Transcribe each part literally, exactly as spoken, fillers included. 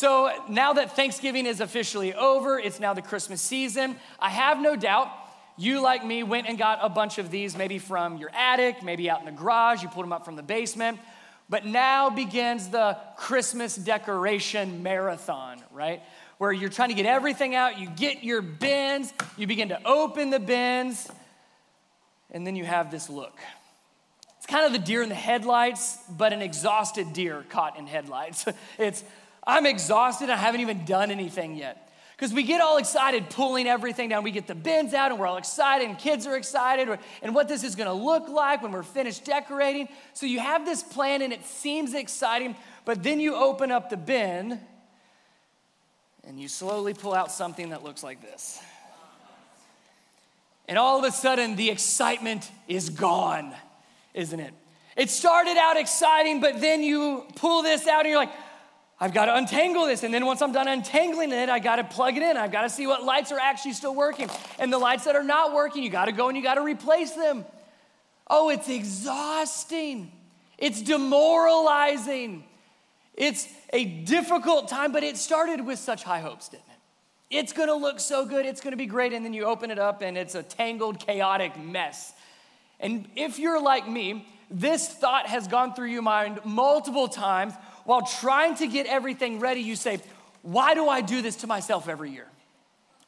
So now that Thanksgiving is officially over, it's now the Christmas season. I have no doubt you, like me, went and got a bunch of these, maybe from your attic, maybe out in the garage, you pulled them up from the basement. But now begins the Christmas decoration marathon, right? Where you're trying to get everything out, you get your bins, you begin to open the bins, and then you have this look. It's kind of the deer in the headlights, but an exhausted deer caught in headlights. It's, I'm exhausted, I haven't even done anything yet. Because we get all excited pulling everything down. We get the bins out and we're all excited and kids are excited or, and what this is gonna look like when we're finished decorating. So you have this plan and it seems exciting, but then you open up the bin and you slowly pull out something that looks like this. And all of a sudden the excitement is gone, isn't it? It started out exciting, but then you pull this out and you're like, I've got to untangle this, and then once I'm done untangling it, I got to plug it in. I've got to see what lights are actually still working. And the lights that are not working, you got to go and you got to replace them. Oh, it's exhausting. It's demoralizing. It's a difficult time, but it started with such high hopes, didn't it? It's going to look so good. It's going to be great, and then you open it up, and it's a tangled, chaotic mess. And if you're like me, this thought has gone through your mind multiple times. While trying to get everything ready, you say, why do I do this to myself every year?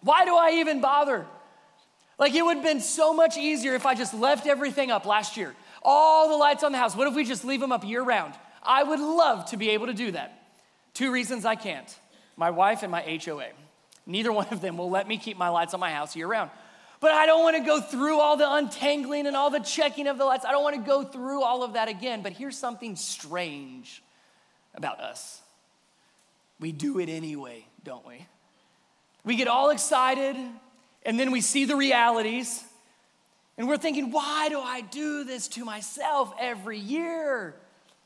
Why do I even bother? Like it would have been so much easier if I just left everything up last year. All the lights on the house, what if we just leave them up year round? I would love to be able to do that. Two reasons I can't, my wife and my H O A. Neither one of them will let me keep my lights on my house year round. But I don't want to go through all the untangling and all the checking of the lights. I don't want to go through all of that again, but here's something strange about us. We do it anyway, don't we? We get all excited and then we see the realities and we're thinking, why do I do this to myself every year?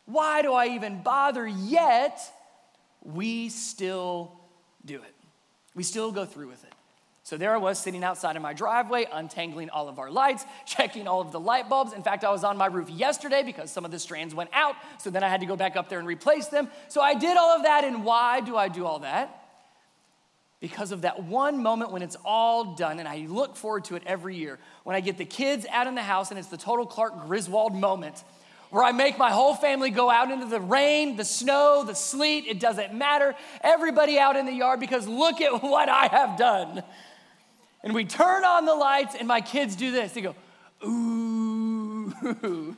Why do I even bother? Yet, we still do it. We still go through with it. So there I was sitting outside in my driveway, untangling all of our lights, checking all of the light bulbs. In fact, I was on my roof yesterday because some of the strands went out, so then I had to go back up there and replace them. So I did all of that, and why do I do all that? Because of that one moment when it's all done, and I look forward to it every year, when I get the kids out in the house, and it's the total Clark Griswold moment, where I make my whole family go out into the rain, the snow, the sleet, it doesn't matter, everybody out in the yard, because look at what I have done. And we turn on the lights, and my kids do this. They go, ooh,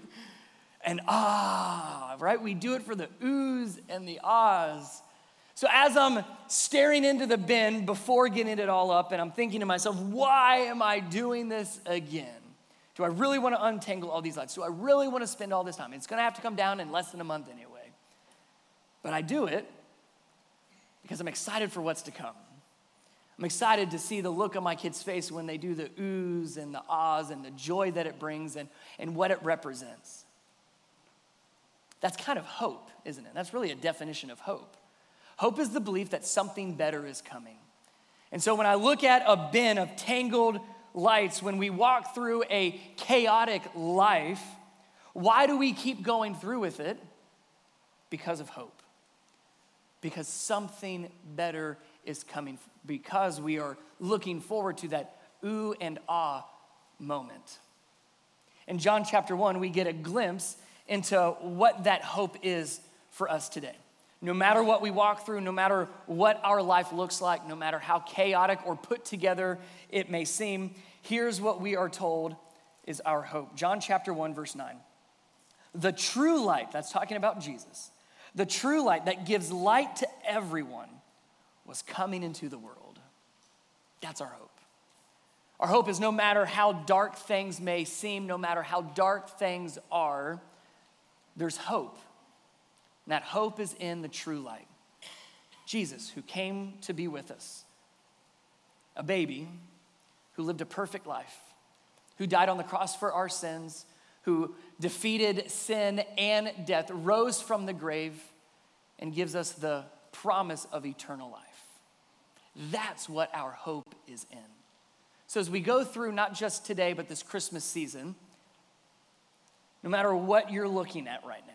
and ah, right? We do it for the oohs and the ahs. So as I'm staring into the bin before getting it all up, and I'm thinking to myself, why am I doing this again? Do I really want to untangle all these lights? Do I really want to spend all this time? It's going to have to come down in less than a month anyway. But I do it because I'm excited for what's to come. I'm excited to see the look on my kids' face when they do the oohs and the ahs and the joy that it brings and, and what it represents. That's kind of hope, isn't it? That's really a definition of hope. Hope is the belief that something better is coming. And so when I look at a bin of tangled lights, when we walk through a chaotic life, why do we keep going through with it? Because of hope. Because something better is coming, because we are looking forward to that ooh and ah moment. In John chapter one, we get a glimpse into what that hope is for us today. No matter what we walk through, no matter what our life looks like, no matter how chaotic or put together it may seem, here's what we are told is our hope. John chapter one, verse nine. The true light, that's talking about Jesus, the true light that gives light to everyone was coming into the world. That's our hope. Our hope is no matter how dark things may seem, no matter how dark things are, there's hope. And that hope is in the true light. Jesus, who came to be with us, a baby who lived a perfect life, who died on the cross for our sins, who defeated sin and death, rose from the grave, and gives us the promise of eternal life. That's what our hope is in. So as we go through not just today, but this Christmas season, no matter what you're looking at right now,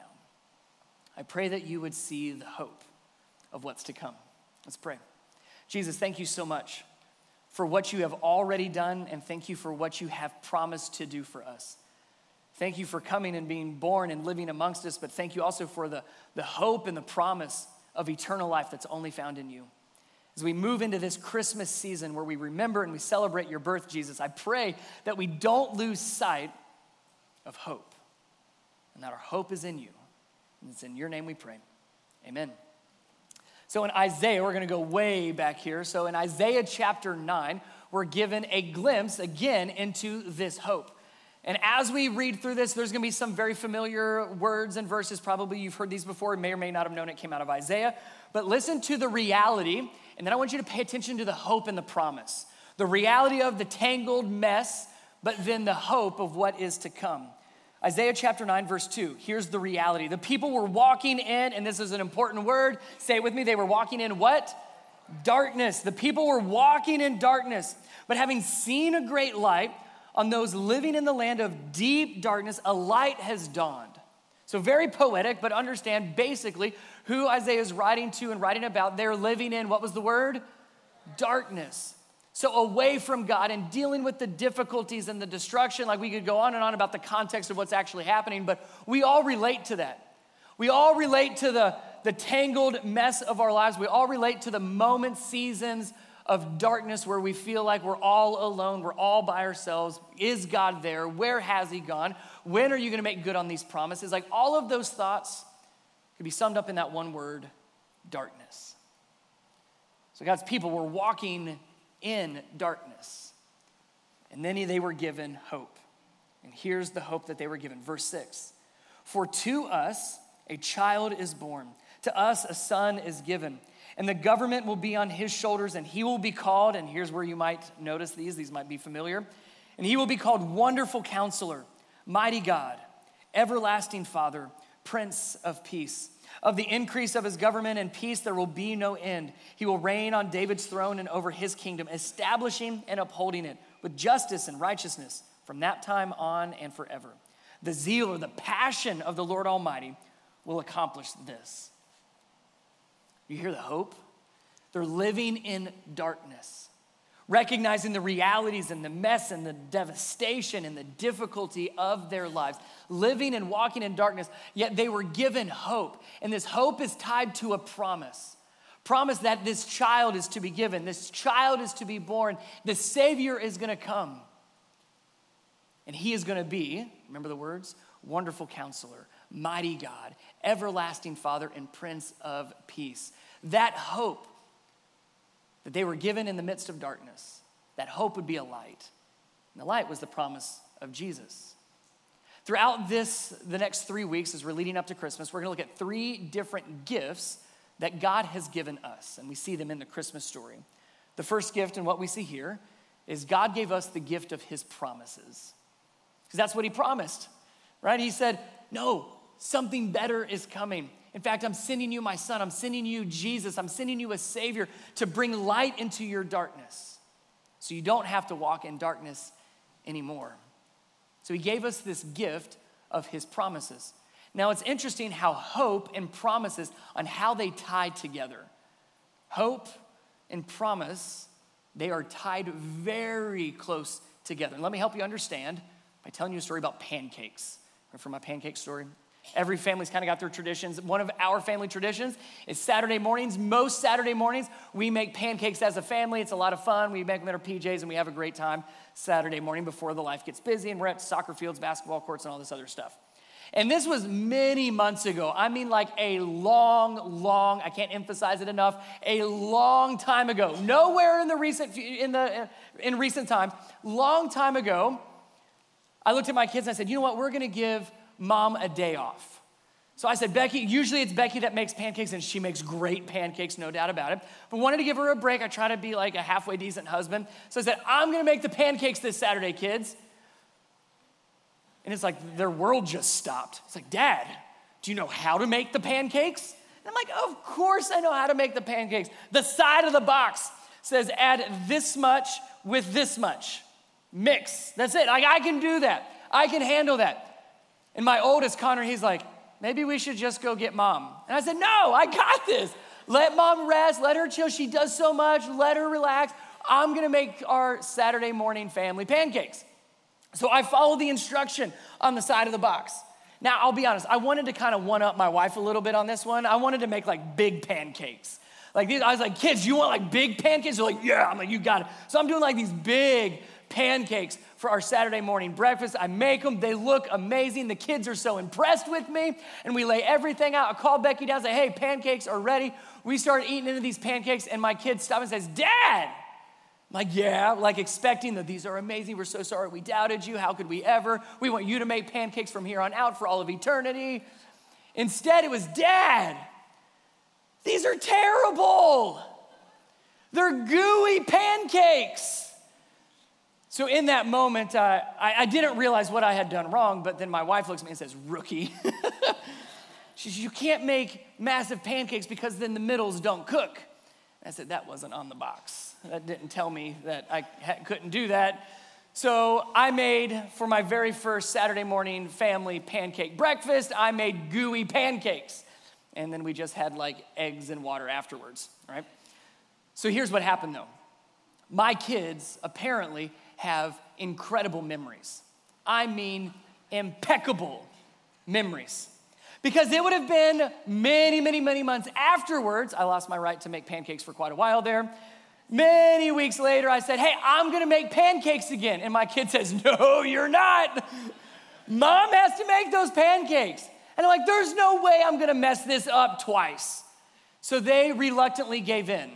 I pray that you would see the hope of what's to come. Let's pray. Jesus, thank you so much for what you have already done, and thank you for what you have promised to do for us. Thank you for coming and being born and living amongst us, but thank you also for the, the hope and the promise of eternal life that's only found in you. As we move into this Christmas season where we remember and we celebrate your birth, Jesus, I pray that we don't lose sight of hope, and that our hope is in you. And it's in your name we pray. Amen. So in Isaiah, we're going to go way back here. So in Isaiah chapter nine, we're given a glimpse again into this hope. And as we read through this, there's going to be some very familiar words and verses. Probably you've heard these before. You may or may not have known it came out of Isaiah. But listen to the reality, and then I want you to pay attention to the hope and the promise. The reality of the tangled mess, but then the hope of what is to come. Isaiah chapter nine, verse two, here's the reality. The people were walking in, and this is an important word. Say it with me. They were walking in what? Darkness. The people were walking in darkness. But having seen a great light, on those living in the land of deep darkness, a light has dawned. So very poetic, but understand basically who Isaiah is writing to and writing about. They're living in, what was the word? Darkness. So away from God and dealing with the difficulties and the destruction. Like, we could go on and on about the context of what's actually happening, but we all relate to that. We all relate to the, the tangled mess of our lives. We all relate to the moments, seasons of darkness where we feel like we're all alone, we're all by ourselves. Is God there? Where has he gone? When are you gonna make good on these promises? Like, all of those thoughts could be summed up in that one word, darkness. So God's people were walking in darkness, and then they were given hope. And here's the hope that they were given. Verse six, for to us a child is born, to us a son is given, and the government will be on his shoulders, and he will be called, and here's where you might notice these, these might be familiar, and he will be called Wonderful Counselor, Mighty God, Everlasting Father, Prince of Peace. Of the increase of his government and peace there will be no end. He will reign on David's throne and over his kingdom, establishing and upholding it with justice and righteousness from that time on and forever. The zeal or the passion of the Lord Almighty will accomplish this. You hear the hope? They're living in darkness, recognizing the realities and the mess and the devastation and the difficulty of their lives, living and walking in darkness, yet they were given hope. And this hope is tied to a promise, promise that this child is to be given, this child is to be born, the Savior is gonna come. And he is gonna be, remember the words, Wonderful Counselor, Mighty God, Everlasting Father, and Prince of Peace. That hope that they were given in the midst of darkness, that hope would be a light. And the light was the promise of Jesus. Throughout this, the next three weeks as we're leading up to Christmas, we're gonna look at three different gifts that God has given us, and we see them in the Christmas story. The first gift, and what we see here, is God gave us the gift of his promises, because that's what he promised, right? He said, no, something better is coming. In fact, I'm sending you my son. I'm sending you Jesus. I'm sending you a Savior to bring light into your darkness, so you don't have to walk in darkness anymore. So he gave us this gift of his promises. Now, it's interesting how hope and promises, on how they tie together. Hope and promise, they are tied very close together. And let me help you understand by telling you a story about pancakes. Remember my pancake story? Every family's kind of got their traditions. One of our family traditions is Saturday mornings. Most Saturday mornings, we make pancakes as a family. It's a lot of fun. We make them in our P Js, and we have a great time Saturday morning before the life gets busy, and we're at soccer fields, basketball courts, and all this other stuff. And this was many months ago. I mean, like a long, long, I can't emphasize it enough, a long time ago. Nowhere in the recent, in the, in recent times, long time ago, I looked at my kids and I said, you know what, we're gonna give Mom a day off. So I said, Becky, usually it's Becky that makes pancakes, and she makes great pancakes, no doubt about it. But wanted to give her a break. I try to be like a halfway decent husband. So I said, I'm gonna make the pancakes this Saturday, kids. And it's like their world just stopped. It's like, Dad, do you know how to make the pancakes? And I'm like, of course I know how to make the pancakes. The side of the box says add this much with this much. Mix, that's it. Like, I can do that. I can handle that. And my oldest, Connor, he's like, maybe we should just go get Mom. And I said, no, I got this. Let mom rest. Let her chill. She does so much. Let her relax. I'm going to make our Saturday morning family pancakes. So I followed the instruction on the side of the box. Now, I'll be honest. I wanted to kind of one-up my wife a little bit on this one. I wanted to make, like, big pancakes. Like, these, I was like, kids, you want, like, big pancakes? They're like, yeah. I'm like, you got it. So I'm doing, like, these big pancakes for our Saturday morning breakfast. I make them. They look amazing. The kids are so impressed with me. And we lay everything out. I call Becky down and say, hey, pancakes are ready. We start eating into these pancakes. And my kid stops and says, Dad. I'm like, yeah, like expecting that these are amazing. We're so sorry we doubted you. How could we ever? We want you to make pancakes from here on out for all of eternity. Instead, it was, Dad, these are terrible. They're gooey pancakes. So in that moment, uh, I, I didn't realize what I had done wrong, but then my wife looks at me and says, rookie. She says, you can't make massive pancakes because then the middles don't cook. And I said, that wasn't on the box. That didn't tell me that I ha- couldn't do that. So I made, for my very first Saturday morning family pancake breakfast, I made gooey pancakes. And then we just had like eggs and water afterwards, right? So here's what happened though. My kids apparently have incredible memories. I mean, impeccable memories. Because it would have been many, many, many months afterwards. I lost my right to make pancakes for quite a while there. Many weeks later, I said, hey, I'm going to make pancakes again. And my kid says, no, you're not. Mom has to make those pancakes. And I'm like, there's no way I'm going to mess this up twice. So they reluctantly gave in.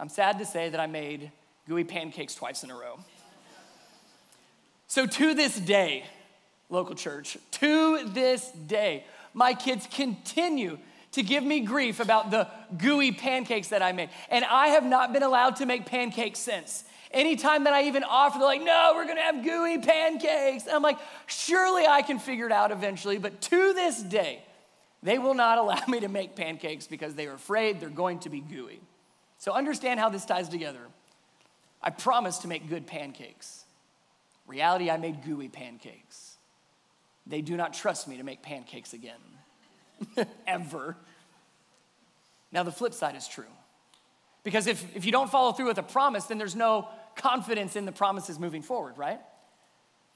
I'm sad to say that I made gooey pancakes twice in a row. So to this day, local church, to this day, my kids continue to give me grief about the gooey pancakes that I made. And I have not been allowed to make pancakes since. Anytime that I even offer, they're like, no, we're going to have gooey pancakes. And I'm like, surely I can figure it out eventually. But to this day, they will not allow me to make pancakes because they are afraid they're going to be gooey. So understand how this ties together. I promised to make good pancakes. Reality, I made gooey pancakes. They do not trust me to make pancakes again, ever. Now, the flip side is true. Because if, if you don't follow through with a promise, then there's no confidence in the promises moving forward, right?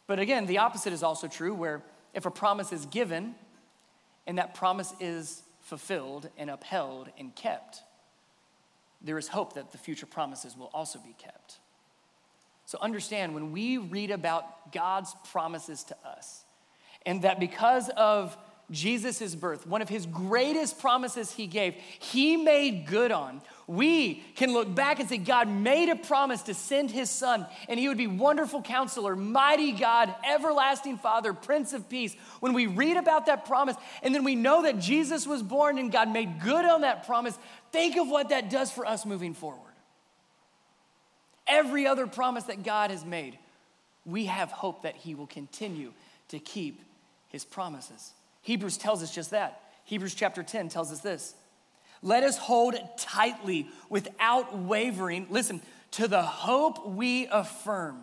But again, the opposite is also true, where if a promise is given and that promise is fulfilled and upheld and kept, there is hope that the future promises will also be kept. So understand, when we read about God's promises to us, and that because of Jesus' birth, one of his greatest promises he gave, he made good on, we can look back and say, God made a promise to send his son, and he would be wonderful counselor, mighty God, everlasting Father, Prince of Peace. When we read about that promise, and then we know that Jesus was born and God made good on that promise, think of what that does for us moving forward. Every other promise that God has made, we have hope that he will continue to keep his promises. Hebrews tells us just that. Hebrews chapter ten tells us this. Let us hold tightly without wavering, listen, to the hope we affirm.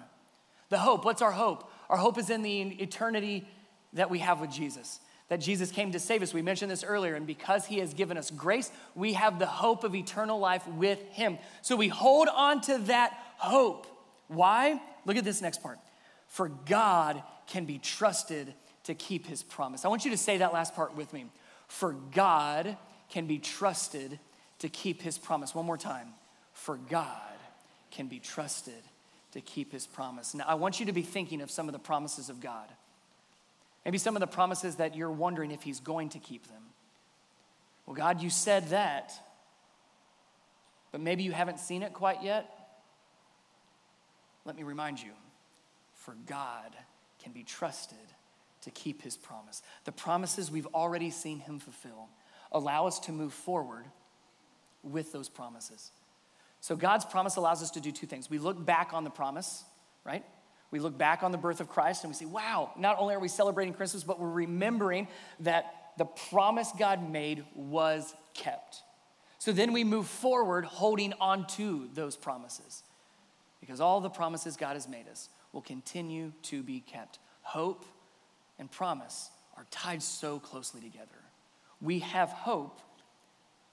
The hope, what's our hope? Our hope is in the eternity that we have with Jesus, that Jesus came to save us. We mentioned this earlier, and because he has given us grace, we have the hope of eternal life with him. So we hold on to that hope. Why? Look at this next part. For God can be trusted to keep his promise. I want you to say that last part with me. For God can be trusted to keep his promise. One more time. For God can be trusted to keep his promise. Now, I want you to be thinking of some of the promises of God. Maybe some of the promises that you're wondering if he's going to keep them. Well, God, you said that, but maybe you haven't seen it quite yet. Let me remind you, for God can be trusted to keep his promise. The promises we've already seen him fulfill allow us to move forward with those promises. So God's promise allows us to do two things. We look back on the promise, right? We look back on the birth of Christ and we say, wow, not only are we celebrating Christmas, but we're remembering that the promise God made was kept. So then we move forward holding on to those promises, because all the promises God has made us will continue to be kept. Hope and promise are tied so closely together. We have hope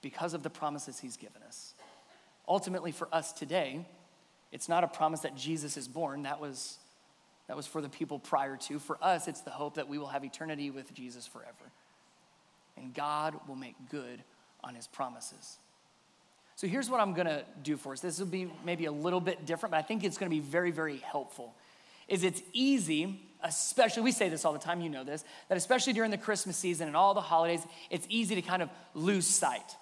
because of the promises he's given us. Ultimately, for us today, it's not a promise that Jesus is born. That was, that was for the people prior to. For us, it's the hope that we will have eternity with Jesus forever. And God will make good on his promises. So here's what I'm gonna do for us. This will be maybe a little bit different, but I think it's gonna be very, very helpful. Is it's easy, especially, we say this all the time, you know this, that especially during the Christmas season and all the holidays, it's easy to kind of lose sight,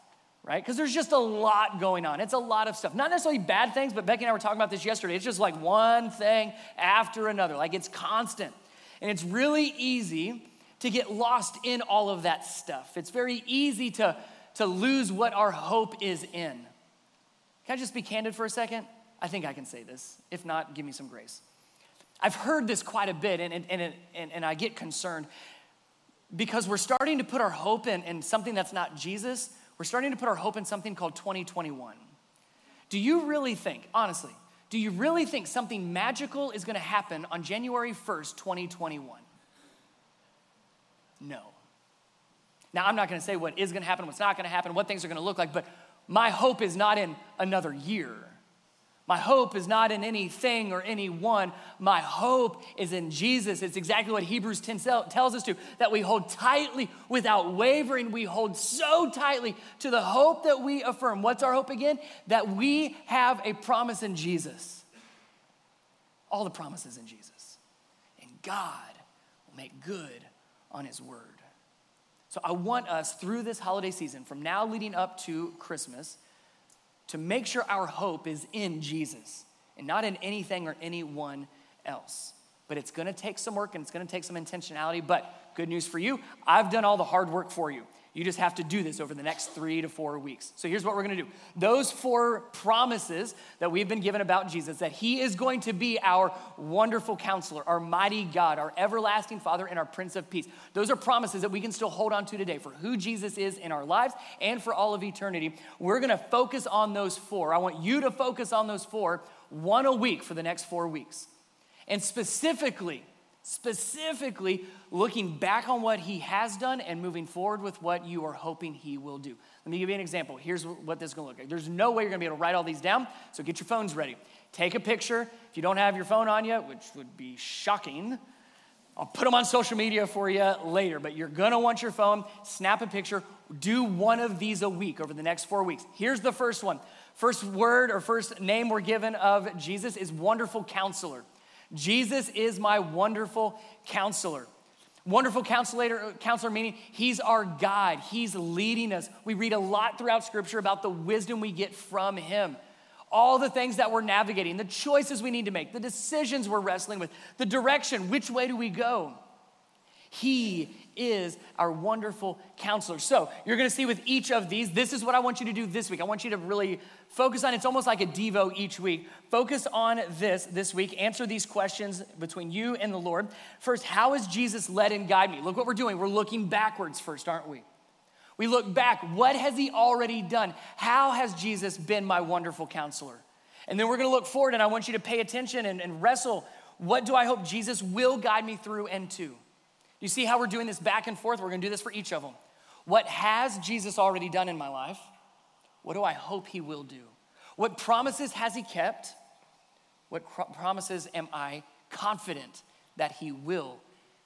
right? Because there's just a lot going on. It's a lot of stuff. Not necessarily bad things, but Becky and I were talking about this yesterday. It's just like one thing after another. Like it's constant. And it's really easy to get lost in all of that stuff. It's very easy to, to lose what our hope is in. Can I just be candid for a second? I think I can say this. If not, give me some grace. I've heard this quite a bit, and, and, and, and I get concerned because we're starting to put our hope in, in something that's not Jesus. We're starting to put our hope in something called twenty twenty-one. Do you really think, honestly, do you really think something magical is gonna happen on January first, twenty twenty-one? No. Now, I'm not gonna say what is gonna happen, what's not gonna happen, what things are gonna look like, but my hope is not in another year. My hope is not in anything or anyone. My hope is in Jesus. It's exactly what Hebrews ten tells us to, that we hold tightly without wavering. We hold so tightly to the hope that we affirm. What's our hope again? That we have a promise in Jesus. All the promises in Jesus. And God will make good on his word. So I want us through this holiday season, from now leading up to Christmas, to make sure our hope is in Jesus and not in anything or anyone else. But it's gonna take some work and it's gonna take some intentionality, but good news for you, I've done all the hard work for you. You just have to do this over the next three to four weeks. So here's what we're gonna do. Those four promises that we've been given about Jesus, that he is going to be our wonderful counselor, our mighty God, our everlasting Father, and our Prince of Peace. Those are promises that we can still hold on to today for who Jesus is in our lives and for all of eternity. We're gonna focus on those four. I want you to focus on those four, one a week for the next four weeks. And specifically, specifically looking back on what he has done and moving forward with what you are hoping he will do. Let me give you an example. Here's what this is gonna look like. There's no way you're gonna be able to write all these down, so get your phones ready. Take a picture. If you don't have your phone on you, which would be shocking, I'll put them on social media for you later, but you're gonna want your phone. Snap a picture. Do one of these a week over the next four weeks. Here's the first one. First word or first name we're given of Jesus is Wonderful Counselor. Jesus is my wonderful counselor. Wonderful counselor, counselor meaning he's our guide. He's leading us. We read a lot throughout Scripture about the wisdom we get from him. All the things that we're navigating, the choices we need to make, the decisions we're wrestling with, the direction, which way do we go? He is our wonderful counselor. So you're gonna see with each of these, this is what I want you to do this week. I want you to really focus on, it's almost like a Devo each week. Focus on this this week. Answer these questions between you and the Lord. First, how has Jesus led and guided me? Look what we're doing. We're looking backwards first, aren't we? We look back. What has he already done? How has Jesus been my wonderful counselor? And then we're gonna look forward, and I want you to pay attention and, and wrestle. What do I hope Jesus will guide me through and to? You see how we're doing this back and forth? We're gonna do this for each of them. What has Jesus already done in my life? What do I hope he will do? What promises has he kept? What promises am I confident that he will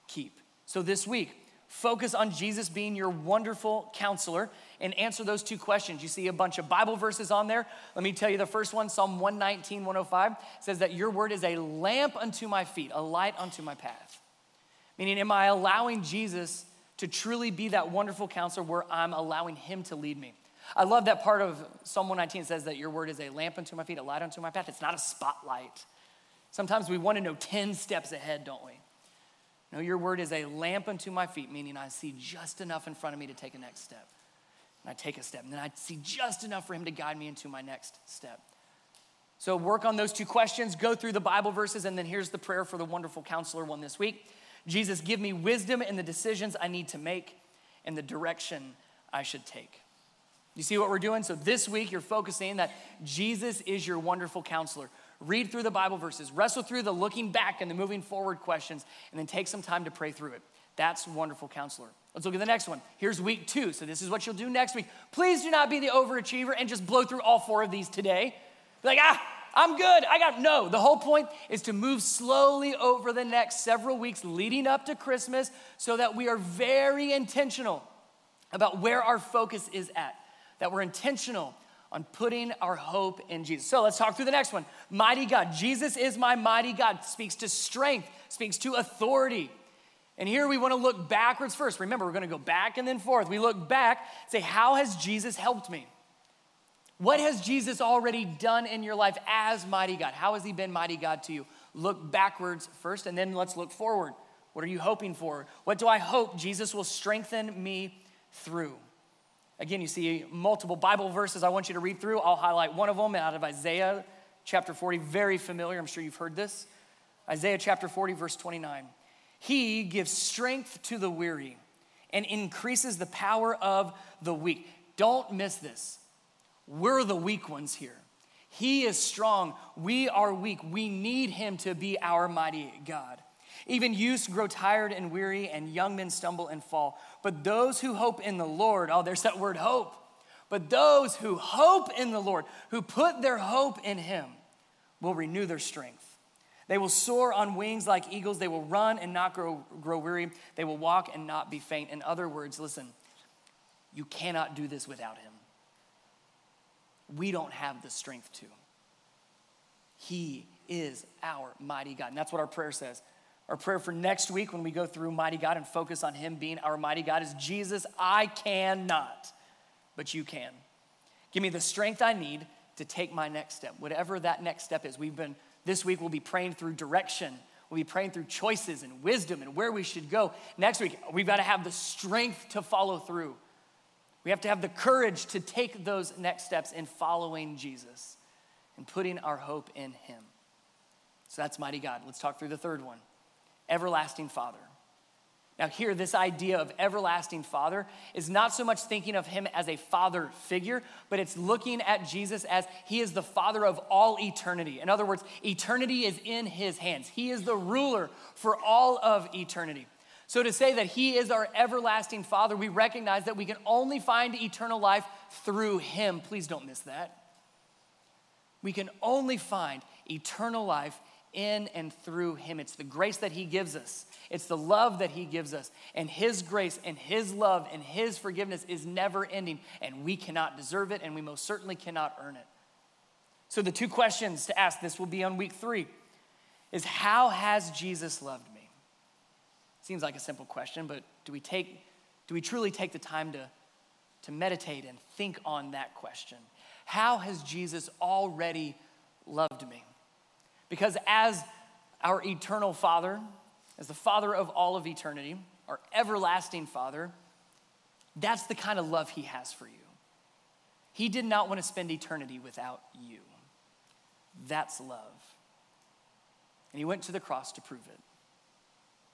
keep? So this week, focus on Jesus being your wonderful counselor and answer those two questions. You see a bunch of Bible verses on there. Let me tell you the first one, Psalm one nineteen, one oh five, says that your word is a lamp unto my feet, a light unto my path. Meaning, am I allowing Jesus to truly be that wonderful counselor where I'm allowing him to lead me? I love that part of Psalm one nineteen says that your word is a lamp unto my feet, a light unto my path. It's not a spotlight. Sometimes we want to know ten steps ahead, don't we? No, your word is a lamp unto my feet, meaning I see just enough in front of me to take a next step. And I take a step, and then I see just enough for him to guide me into my next step. So work on those two questions, go through the Bible verses, and then here's the prayer for the wonderful counselor one this week. Jesus, give me wisdom in the decisions I need to make and the direction I should take. You see what we're doing? So this week, you're focusing that Jesus is your wonderful counselor. Read through the Bible verses, wrestle through the looking back and the moving forward questions, and then take some time to pray through it. That's wonderful counselor. Let's look at the next one. Here's week two. So this is what you'll do next week. Please do not be the overachiever and just blow through all four of these today. Be like, ah, I'm good. I got, no, the whole point is to move slowly over the next several weeks leading up to Christmas so that we are very intentional about where our focus is at, that we're intentional on putting our hope in Jesus. So let's talk through the next one. Mighty God. Jesus is my mighty God. Speaks to strength, speaks to authority. And here we want to look backwards first. Remember, we're going to go back and then forth. We look back, say, how has Jesus helped me? What has Jesus already done in your life as mighty God? How has he been mighty God to you? Look backwards first, and then let's look forward. What are you hoping for? What do I hope Jesus will strengthen me through? Again, you see multiple Bible verses I want you to read through. I'll highlight one of them out of Isaiah chapter forty. Very familiar. I'm sure you've heard this. Isaiah chapter forty, verse twenty-nine. He gives strength to the weary and increases the power of the weak. Don't miss this. We're the weak ones here. He is strong. We are weak. We need him to be our mighty God. Even youths grow tired and weary, and young men stumble and fall. But those who hope in the Lord, oh, there's that word hope. But those who hope in the Lord, who put their hope in him, will renew their strength. They will soar on wings like eagles. They will run and not grow, grow weary. They will walk and not be faint. In other words, listen, you cannot do this without him. We don't have the strength to. He is our mighty God. And that's what our prayer says. Our prayer for next week when we go through mighty God and focus on him being our mighty God is, Jesus, I cannot, but you can. Give me the strength I need to take my next step, whatever that next step is. We've been This week, we'll be praying through direction. We'll be praying through choices and wisdom and where we should go. Next week, we've got to have the strength to follow through. We have to have the courage to take those next steps in following Jesus and putting our hope in him. So that's mighty God. Let's talk through the third one, everlasting Father. Now here, this idea of everlasting Father is not so much thinking of him as a father figure, but it's looking at Jesus as he is the Father of all eternity. In other words, eternity is in his hands. He is the ruler for all of eternity. So to say that he is our everlasting Father, we recognize that we can only find eternal life through him. Please don't miss that. We can only find eternal life in and through him. It's the grace that he gives us. It's the love that he gives us. And his grace and his love and his forgiveness is never ending. And we cannot deserve it, and we most certainly cannot earn it. So the two questions to ask, this will be on week three, is how has Jesus loved me? Seems like a simple question, but do we take, do we truly take the time to, to meditate and think on that question? How has Jesus already loved me? Because as our eternal Father, as the Father of all of eternity, our everlasting Father, that's the kind of love he has for you. He did not want to spend eternity without you. That's love. And he went to the cross to prove it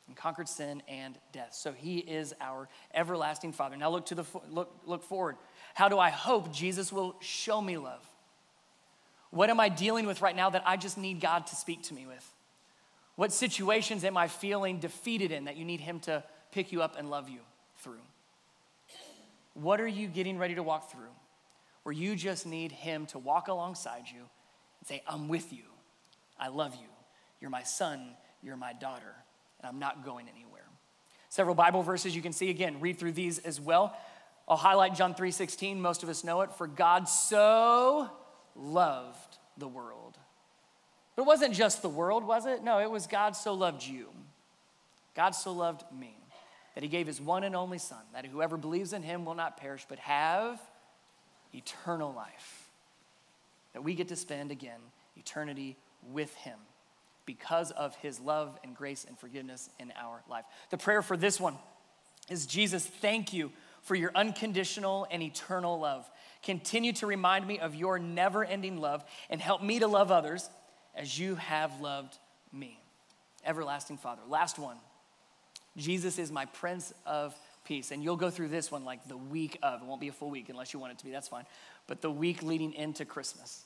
and conquered sin and death. So he is our everlasting Father. Now look to the look look forward. How do I hope Jesus will show me love? What am I dealing with right now that I just need God to speak to me with? What situations am I feeling defeated in that you need him to pick you up and love you through? What are you getting ready to walk through where you just need him to walk alongside you and say, I'm with you, I love you, you're my son, you're my daughter, and I'm not going anywhere. Several Bible verses you can see, again, read through these as well. I'll highlight John three sixteen, most of us know it, for God so loved the world. But it wasn't just the world, was it? No, it was God so loved you. God so loved me that he gave his one and only son, that whoever believes in him will not perish but have eternal life. That we get to spend, again, eternity with him because of his love and grace and forgiveness in our life. The prayer for this one is, Jesus, thank you for your unconditional and eternal love. Continue to remind me of your never-ending love and help me to love others as you have loved me. Everlasting Father. Last one. Jesus is my Prince of Peace. And you'll go through this one like the week of. It won't be a full week unless you want it to be. That's fine. But the week leading into Christmas.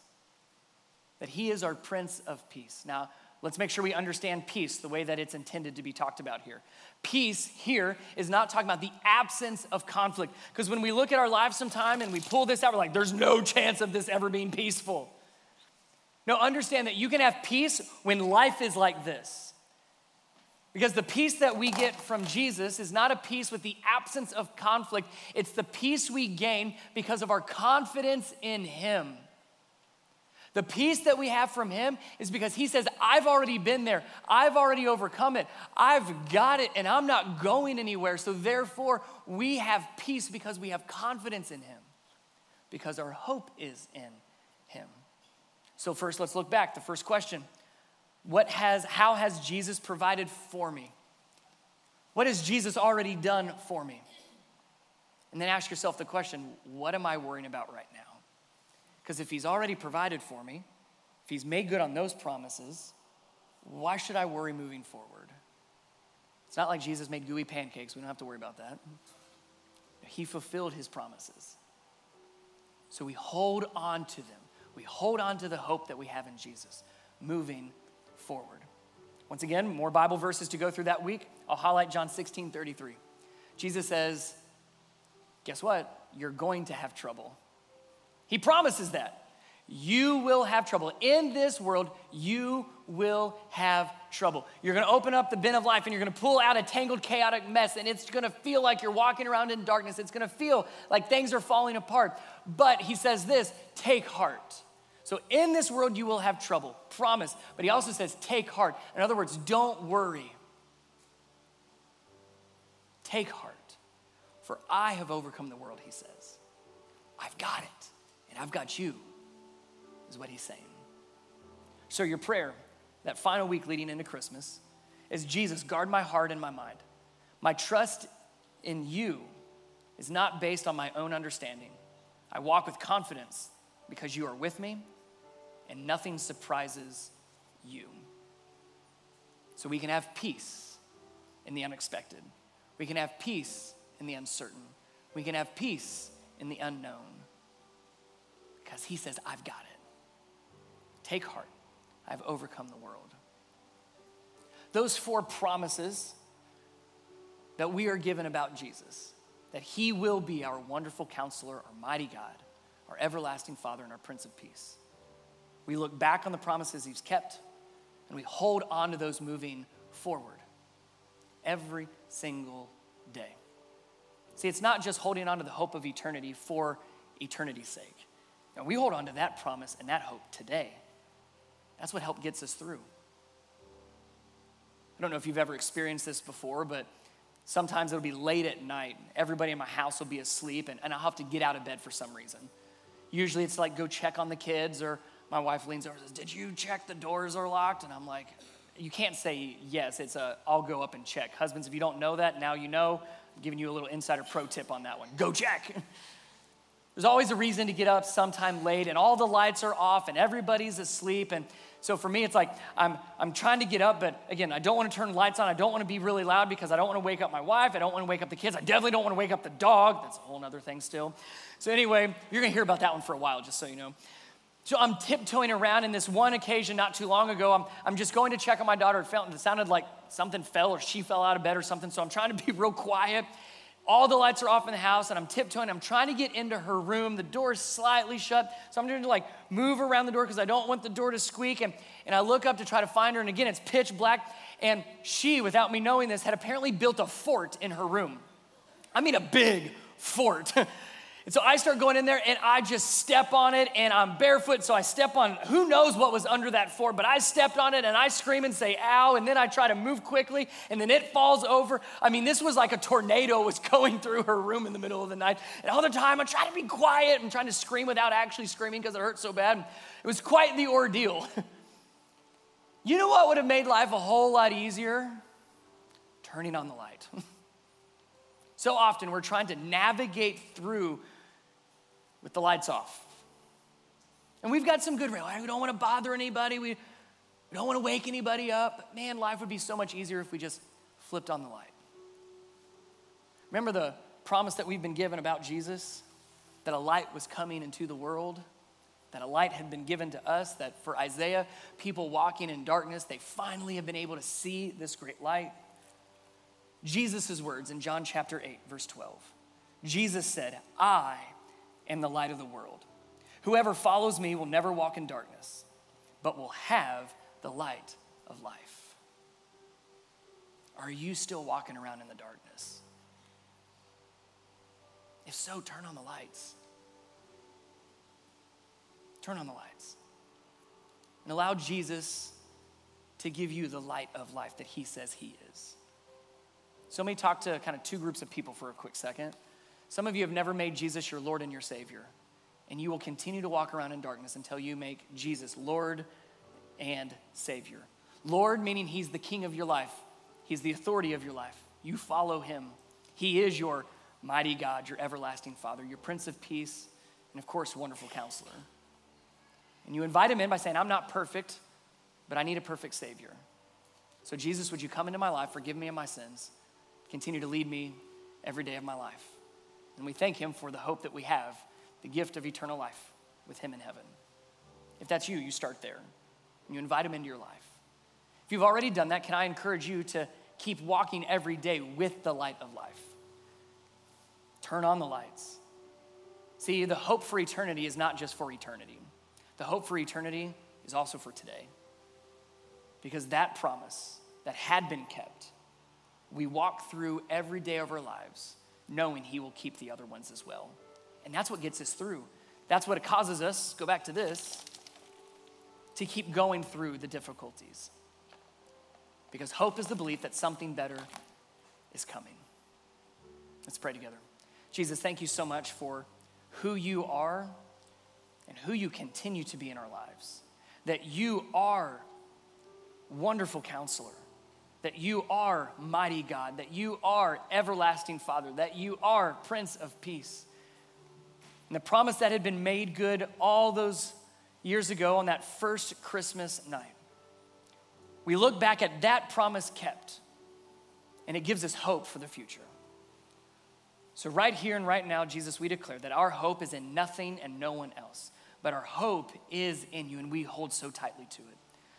That he is our Prince of Peace. Now, Let's make sure we understand peace the way that it's intended to be talked about here. Peace here is not talking about the absence of conflict, because when we look at our lives sometime and we pull this out, we're like, there's no chance of this ever being peaceful. No, understand that you can have peace when life is like this, because the peace that we get from Jesus is not a peace with the absence of conflict. It's the peace we gain because of our confidence in him. The peace that we have from him is because he says, I've already been there. I've already overcome it. I've got it, and I'm not going anywhere. So therefore, we have peace because we have confidence in him, because our hope is in him. So first, let's look back. The first question, what has, how has Jesus provided for me? What has Jesus already done for me? And then ask yourself the question, what am I worrying about right now? Because if he's already provided for me, if he's made good on those promises, why should I worry moving forward? It's not like Jesus made gooey pancakes. We don't have to worry about that. He fulfilled his promises. So we hold on to them. We hold on to the hope that we have in Jesus moving forward. Once again, more Bible verses to go through that week. I'll highlight John sixteen thirty-three. Jesus says, guess what? You're going to have trouble. He promises that. You will have trouble. In this world, you will have trouble. You're gonna open up the bin of life and you're gonna pull out a tangled, chaotic mess, and it's gonna feel like you're walking around in darkness. It's gonna feel like things are falling apart. But he says this, take heart. So in this world, you will have trouble, promise. But he also says, take heart. In other words, don't worry. Take heart, for I have overcome the world, he says. I've got it. And I've got you, is what he's saying. So your prayer, that final week leading into Christmas, is Jesus, guard my heart and my mind. My trust in you is not based on my own understanding. I walk with confidence because you are with me and nothing surprises you. So we can have peace in the unexpected. We can have peace in the uncertain. We can have peace in the unknown. Because he says, I've got it. Take heart. I've overcome the world. Those four promises that we are given about Jesus, that he will be our wonderful counselor, our mighty God, our everlasting Father, and our Prince of Peace. We look back on the promises he's kept, and we hold on to those moving forward every single day. See, it's not just holding on to the hope of eternity for eternity's sake. Now, we hold on to that promise and that hope today. That's what help gets us through. I don't know if you've ever experienced this before, but sometimes it'll be late at night. Everybody in my house will be asleep, and, and I'll have to get out of bed for some reason. Usually it's like, go check on the kids, or my wife leans over and says, did you check the doors are locked? And I'm like, you can't say yes. It's a, I'll go up and check. Husbands, if you don't know that, now you know. I'm giving you a little insider pro tip on that one. Go check. There's always a reason to get up sometime late, and all the lights are off and everybody's asleep. And so for me, it's like, I'm I'm trying to get up, but again, I don't want to turn lights on. I don't want to be really loud because I don't want to wake up my wife. I don't want to wake up the kids. I definitely don't want to wake up the dog. That's a whole other thing still. So anyway, you're gonna hear about that one for a while, just so you know. So I'm tiptoeing around, and this one occasion not too long ago, I'm I'm just going to check on my daughter. It, felt, it sounded like something fell or she fell out of bed or something. So I'm trying to be real quiet. All the lights are off in the house, and I'm tiptoeing. I'm trying to get into her room. The door's slightly shut, so I'm trying to like move around the door because I don't want the door to squeak. And, and I look up to try to find her, and again, it's pitch black. And she, without me knowing this, had apparently built a fort in her room. I mean, a big fort. And so I start going in there, and I just step on it, and I'm barefoot, so I step on who knows what was under that fort, but I stepped on it, and I scream and say, ow, and then I try to move quickly, and then it falls over. I mean, this was like a tornado was going through her room in the middle of the night, and all the time I'm trying to be quiet and trying to scream without actually screaming because it hurt so bad. It was quite the ordeal. You know what would have made life a whole lot easier? Turning on the light. So often we're trying to navigate through with the lights off. And we've got some good reason. We don't want to bother anybody. We, we don't want to wake anybody up. But man, life would be so much easier if we just flipped on the light. Remember the promise that we've been given about Jesus? That a light was coming into the world? that a light had been given to us, that for Isaiah, people walking in darkness, they finally have been able to see this great light. Jesus' words in John chapter eight, verse twelve. Jesus said, I am the light of the world. Whoever follows me will never walk in darkness, but will have the light of life. Are you still walking around in the darkness? If so, turn on the lights. Turn on the lights. And allow Jesus to give you the light of life that he says he is. So let me talk to kind of two groups of people for a quick second. Some of you have never made Jesus your Lord and your Savior, and you will continue to walk around in darkness until you make Jesus Lord and Savior. Lord, meaning he's the king of your life. He's the authority of your life. You follow him. He is your mighty God, your everlasting Father, your Prince of Peace, and of course, wonderful counselor. And you invite him in by saying, I'm not perfect, but I need a perfect Savior. So Jesus, would you come into my life, forgive me of my sins, continue to lead me every day of my life. And we thank him for the hope that we have, the gift of eternal life with him in heaven. If that's you, you start there and you invite him into your life. If you've already done that, can I encourage you to keep walking every day with the light of life? Turn on the lights. See, the hope for eternity is not just for eternity. The hope for eternity is also for today, because that promise that had been kept, we walk through every day of our lives knowing he will keep the other ones as well. And that's what gets us through. That's what causes us, go back to this, to keep going through the difficulties. Because hope is the belief that something better is coming. Let's pray together. Jesus, thank you so much for who you are and who you continue to be in our lives. That you are wonderful counselor, that you are mighty God, that you are everlasting Father, that you are Prince of Peace. And the promise that had been made good all those years ago on that first Christmas night. We look back at that promise kept, and it gives us hope for the future. So right here and right now, Jesus, we declare that our hope is in nothing and no one else, but our hope is in you, and we hold so tightly to it.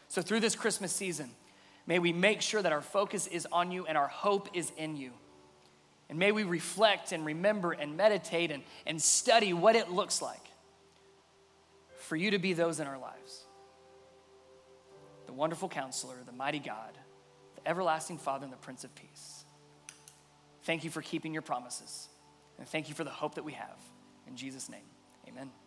So through this Christmas season, may we make sure that our focus is on you and our hope is in you. And may we reflect and remember and meditate and, and study what it looks like for you to be those in our lives. The wonderful counselor, the mighty God, the everlasting Father, and the Prince of Peace. Thank you for keeping your promises. And thank you for the hope that we have. In Jesus' name, amen.